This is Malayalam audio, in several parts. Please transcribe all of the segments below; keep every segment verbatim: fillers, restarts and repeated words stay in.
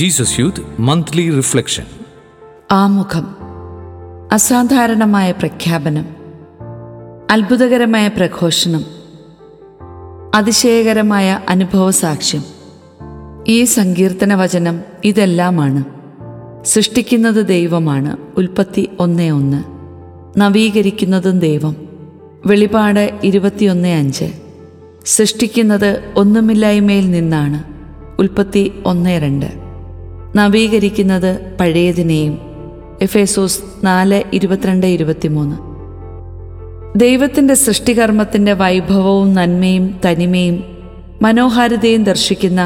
Jesus youth monthly reflection. ആമുഖം: അസാധാരണമായ പ്രഖ്യാപനം, അത്ഭുതകരമായ പ്രഘോഷണം, അതിശയകരമായ അനുഭവസാക്ഷ്യം. ഈ സങ്കീർത്തന വചനം ഇതെല്ലാമാണ്. സൃഷ്ടിക്കുന്നത് ദൈവമാണ്, ഉൽപ്പത്തി ഒന്ന് ഒന്ന്. നവീകരിക്കുന്നതും ദൈവം, വെളിപാട് ഇരുപത്തിയൊന്ന് അഞ്ച്. സൃഷ്ടിക്കുന്നത് ഒന്നുമില്ലായ്മയിൽ നിന്നാണ്, ഉൽപ്പത്തി ഒന്ന് രണ്ട്. നവീകരിക്കുന്നത് പഴയതിനെയും, എഫേസോസ് നാല് ഇരുപത്തിരണ്ട് ഇരുപത്തിമൂന്ന്. ദൈവത്തിൻ്റെ സൃഷ്ടികർമ്മത്തിൻ്റെ വൈഭവവും നന്മയും തനിമയും മനോഹാരിതയും ദർശിക്കുന്ന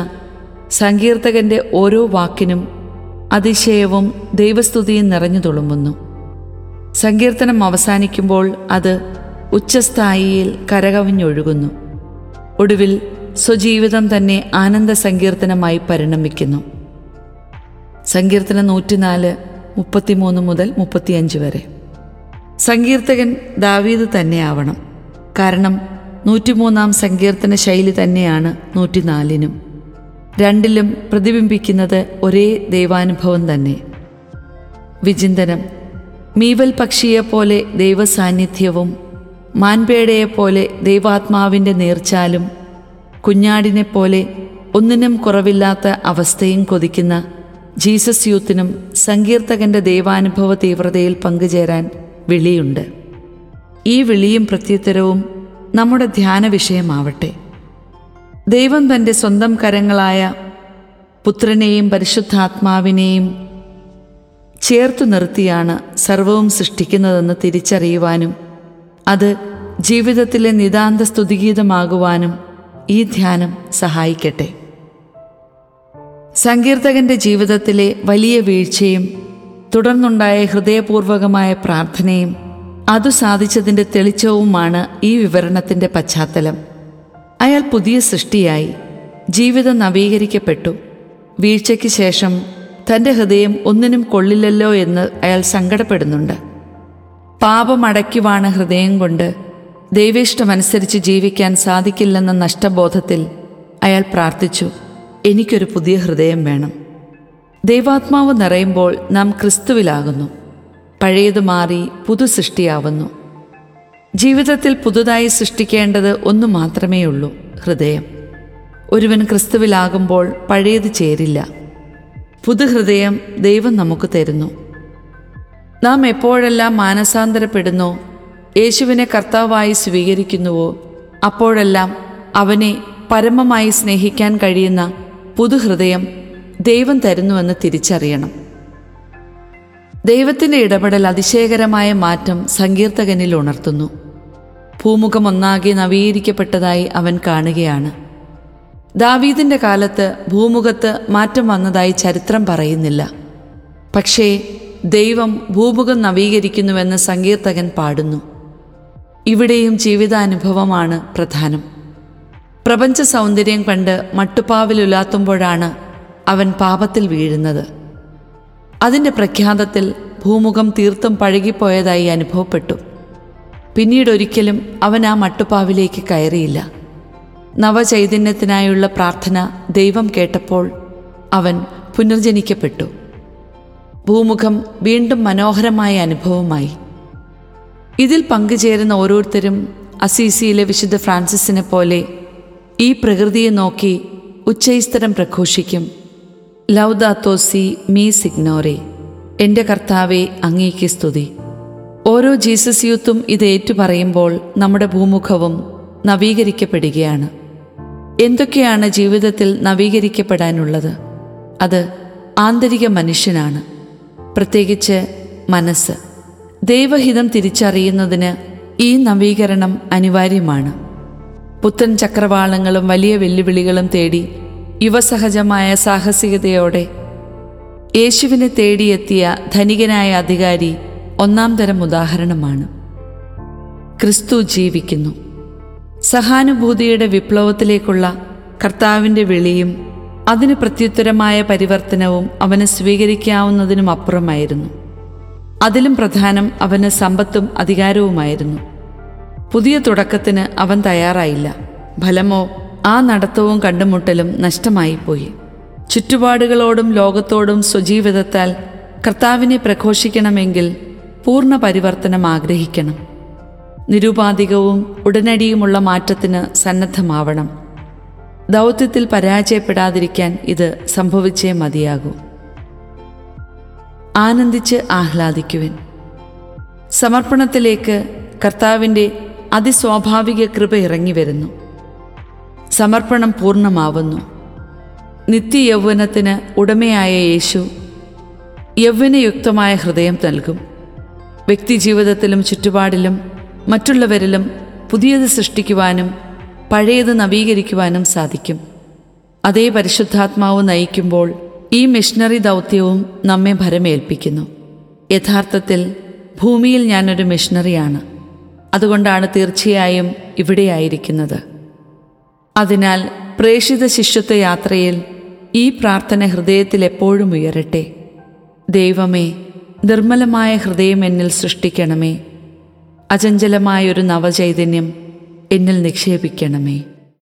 സങ്കീർത്തകൻ്റെ ഓരോ വാക്കിനും അതിശയവും ദൈവസ്തുതിയും നിറഞ്ഞു തുളുമ്പുന്നു. സങ്കീർത്തനം അവസാനിക്കുമ്പോൾ അത് ഉച്ചസ്ഥായിയിൽ കരകവിഞ്ഞൊഴുകുന്നു. ഒടുവിൽ സ്വജീവിതം തന്നെ ആനന്ദ സങ്കീർത്തനമായി പരിണമിക്കുന്നു. സങ്കീർത്തനം നൂറ്റിനാല് മുപ്പത്തിമൂന്ന് മുതൽ മുപ്പത്തിയഞ്ച് വരെ. സങ്കീർത്തകൻ ദാവീദ് തന്നെയാവണം, കാരണം നൂറ്റിമൂന്നാം സങ്കീർത്തന ശൈലി തന്നെയാണ് നൂറ്റിനാലിനും. രണ്ടിലും പ്രതിബിംബിക്കുന്നത് ഒരേ ദൈവാനുഭവം തന്നെ. വിചിന്തനം: മീവൽ പക്ഷിയെപ്പോലെ ദൈവസാന്നിധ്യവും മാൻപേടയെപ്പോലെ ദൈവാത്മാവിൻ്റെ നീർച്ചാലും കുഞ്ഞാടിനെപ്പോലെ ഒന്നിനും കുറവില്ലാത്ത അവസ്ഥയും കൊതിക്കുന്ന ജീസസ് യൂത്തിനും സങ്കീർത്തകൻ്റെ ദൈവാനുഭവ തീവ്രതയിൽ പങ്കുചേരാൻ വിളിയുണ്ട്. ഈ വിളിയും പ്രത്യുത്തരവും നമ്മുടെ ധ്യാന വിഷയമാവട്ടെ. ദൈവം തൻ്റെ സ്വന്തം കരങ്ങളായ പുത്രനെയും പരിശുദ്ധാത്മാവിനെയും ചേർത്തു നിർത്തിയാണ് സർവവും സൃഷ്ടിക്കുന്നതെന്ന് തിരിച്ചറിയുവാനും അത് ജീവിതത്തിലെ നിതാന്ത സ്തുതിഗീതമാകുവാനും ഈ ധ്യാനം സഹായിക്കട്ടെ. സങ്കീർത്തകൻ്റെ ജീവിതത്തിലെ വലിയ വീഴ്ചയും തുടർന്നുണ്ടായ ഹൃദയപൂർവകമായ പ്രാർത്ഥനയും അതു സാധിച്ചതിൻ്റെ തെളിച്ചവുമാണ് ഈ വിവരണത്തിൻ്റെ പശ്ചാത്തലം. അയാൾ പുതിയ സൃഷ്ടിയായി, ജീവിതം നവീകരിക്കപ്പെട്ടു. വീഴ്ചയ്ക്ക് ശേഷം തൻ്റെ ഹൃദയം ഒന്നിനും കൊള്ളില്ലല്ലോ എന്ന് അയാൾ സങ്കടപ്പെടുന്നുണ്ട്. പാപമടയ്ക്കുവാണ് ഹൃദയം കൊണ്ട് ദൈവേഷ്ടമനുസരിച്ച് ജീവിക്കാൻ സാധിക്കില്ലെന്ന നഷ്ടബോധത്തിൽ അയാൾ പ്രാർത്ഥിച്ചു, എനിക്കൊരു പുതിയ ഹൃദയം വേണം. ദൈവാത്മാവ് നിറയുമ്പോൾ നാം ക്രിസ്തുവിലാകുന്നു. പഴയത് മാറി പുതു സൃഷ്ടിയാവുന്നു. ജീവിതത്തിൽ പുതുതായി സൃഷ്ടിക്കേണ്ടത് ഒന്നു മാത്രമേയുള്ളൂ: ഹൃദയം. ഒരുവൻ ക്രിസ്തുവിലാകുമ്പോൾ പഴയത് ചേരില്ല. പുതുഹൃദയം ദൈവം നമുക്ക് തരുന്നു. നാം എപ്പോഴെല്ലാം മാനസാന്തരപ്പെടുന്നോ, യേശുവിനെ കർത്താവായി സ്വീകരിക്കുന്നുവോ, അപ്പോഴെല്ലാം അവനെ പരമമായി സ്നേഹിക്കാൻ കഴിയുന്ന പുതുഹൃദയം ദൈവം തരുന്നുവെന്ന് തിരിച്ചറിയണം. ദൈവത്തിൻ്റെ ഇടപെടൽ അതിശയകരമായ മാറ്റം സങ്കീർത്തകനിൽ ഉണർത്തുന്നു. ഭൂമുഖം ഒന്നാകെ നവീകരിക്കപ്പെട്ടതായി അവൻ കാണുകയാണ്. ദാവീദിൻ്റെ കാലത്ത് ഭൂമുഖത്ത് മാറ്റം വന്നതായി ചരിത്രം പറയുന്നില്ല. പക്ഷേ ദൈവം ഭൂമുഖം നവീകരിക്കുന്നുവെന്ന് സങ്കീർത്തകൻ പാടുന്നു. ഇവിടെയും ജീവിതാനുഭവമാണ് പ്രധാനം. പ്രപഞ്ച സൗന്ദര്യം കണ്ട് മട്ടുപ്പാവിലുലാത്തുമ്പോഴാണ് അവൻ പാപത്തിൽ വീഴുന്നത്. അതിൻ്റെ പ്രഖ്യാതത്തിൽ ഭൂമുഖം തീർത്തും പഴകിപ്പോയതായി അനുഭവപ്പെട്ടു. പിന്നീടൊരിക്കലും അവൻ ആ മട്ടുപ്പാവിലേക്ക് കയറിയില്ല. നവചൈതന്യത്തിനായുള്ള പ്രാർത്ഥന ദൈവം കേട്ടപ്പോൾ അവൻ പുനർജനിക്കപ്പെട്ടു. ഭൂമുഖം വീണ്ടും മനോഹരമായ അനുഭവമായി. ഇതിൽ പങ്കുചേരുന്ന ഓരോരുത്തരും അസീസിയിലെ വിശുദ്ധ ഫ്രാൻസിസിനെ പോലെ ഈ പ്രകൃതിയെ നോക്കി ഉച്ചൈസ്തരം പ്രഘോഷിക്കും: ലൗദാതോ സി മീ സിഗ്നോറെ, എൻ്റെ കർത്താവെ അങ്ങേക്ക് സ്തുതി. ഓരോ ജീസസ് യൂത്തും ഇത് ഏറ്റുപറയുമ്പോൾ നമ്മുടെ ഭൂമുഖവും നവീകരിക്കപ്പെടുകയാണ്. എന്തൊക്കെയാണ് ജീവിതത്തിൽ നവീകരിക്കപ്പെടാനുള്ളത്? അത് ആന്തരിക മനുഷ്യനാണ്, പ്രത്യേകിച്ച് മനസ്സ്. ദൈവഹിതം തിരിച്ചറിയുന്നതിന് ഈ നവീകരണം അനിവാര്യമാണ്. പുത്തൻ ചക്രവാളങ്ങളും വലിയ വെല്ലുവിളികളും തേടി യുവസഹജമായ സാഹസികതയോടെ യേശുവിനെ തേടിയെത്തിയ ധനികനായ അധികാരി ഒന്നാം തരം ഉദാഹരണമാണ്. ക്രിസ്തു ജീവിക്കുന്നു. സഹാനുഭൂതിയുടെ വിപ്ലവത്തിലേക്കുള്ള കർത്താവിൻ്റെ വിളിയും അതിന് പ്രത്യുത്തരമായ പരിവർത്തനവും അവന് സ്വീകരിക്കാവുന്നതിനും അപ്പുറമായിരുന്നു. അതിലും പ്രധാനം അവന് സമ്പത്തും അധികാരവുമായിരുന്നു. പുതിയ തുടക്കത്തിന് അവൻ തയ്യാറായില്ല. ഫലമോ ആ നടത്തവും കണ്ടുമുട്ടലും നഷ്ടമായിപ്പോയി. ചുറ്റുപാടുകളോടും ലോകത്തോടും സ്വജീവിതത്താൽ കർത്താവിനെ പ്രഘോഷിക്കണമെങ്കിൽ പൂർണ്ണ പരിവർത്തനം ആഗ്രഹിക്കണം. നിരുപാധികവും ഉടനടിയുമുള്ള മാറ്റത്തിന് സന്നദ്ധമാവണം. ദൗത്യത്തിൽ പരാജയപ്പെടാതിരിക്കാൻ ഇത് സംഭവിച്ചേ മതിയാകൂ. ആനന്ദിച്ച് ആഹ്ലാദിക്കുവിൻ. സമർപ്പണത്തിലേക്ക് കർത്താവിൻ്റെ അതിസ്വാഭാവിക കൃപ ഇറങ്ങി വരുന്നു. സമർപ്പണം പൂർണ്ണമാവുന്നു. നിത്യയൗവനത്തിന് ഉടമയായ യേശു യൗവനയുക്തമായ ഹൃദയം നൽകും. വ്യക്തിജീവിതത്തിലും ചുറ്റുപാടിലും മറ്റുള്ളവരിലും പുതിയത് സൃഷ്ടിക്കുവാനും പഴയത് നവീകരിക്കുവാനും സാധിക്കും. അതേ പരിശുദ്ധാത്മാവ് നയിക്കുമ്പോൾ ഈ മിഷണറി ദൗത്യവും നമ്മെ ഭരമേൽപ്പിക്കുന്നു. യഥാർത്ഥത്തിൽ ഭൂമിയിൽ ഞാനൊരു മിഷണറിയാണ്. അതുകൊണ്ടാണ് തീർച്ചയായും ഇവിടെയായിരിക്കുന്നത്. അതിനാൽ പ്രേഷിത ശിഷ്യത്വ യാത്രയിൽ ഈ പ്രാർത്ഥന ഹൃദയത്തിൽ എപ്പോഴും ഉയരട്ടെ. ദൈവമേ, നിർമ്മലമായ ഹൃദയം എന്നിൽ സൃഷ്ടിക്കണമേ. അചഞ്ചലമായൊരു നവചൈതന്യം എന്നിൽ നിക്ഷേപിക്കണമേ.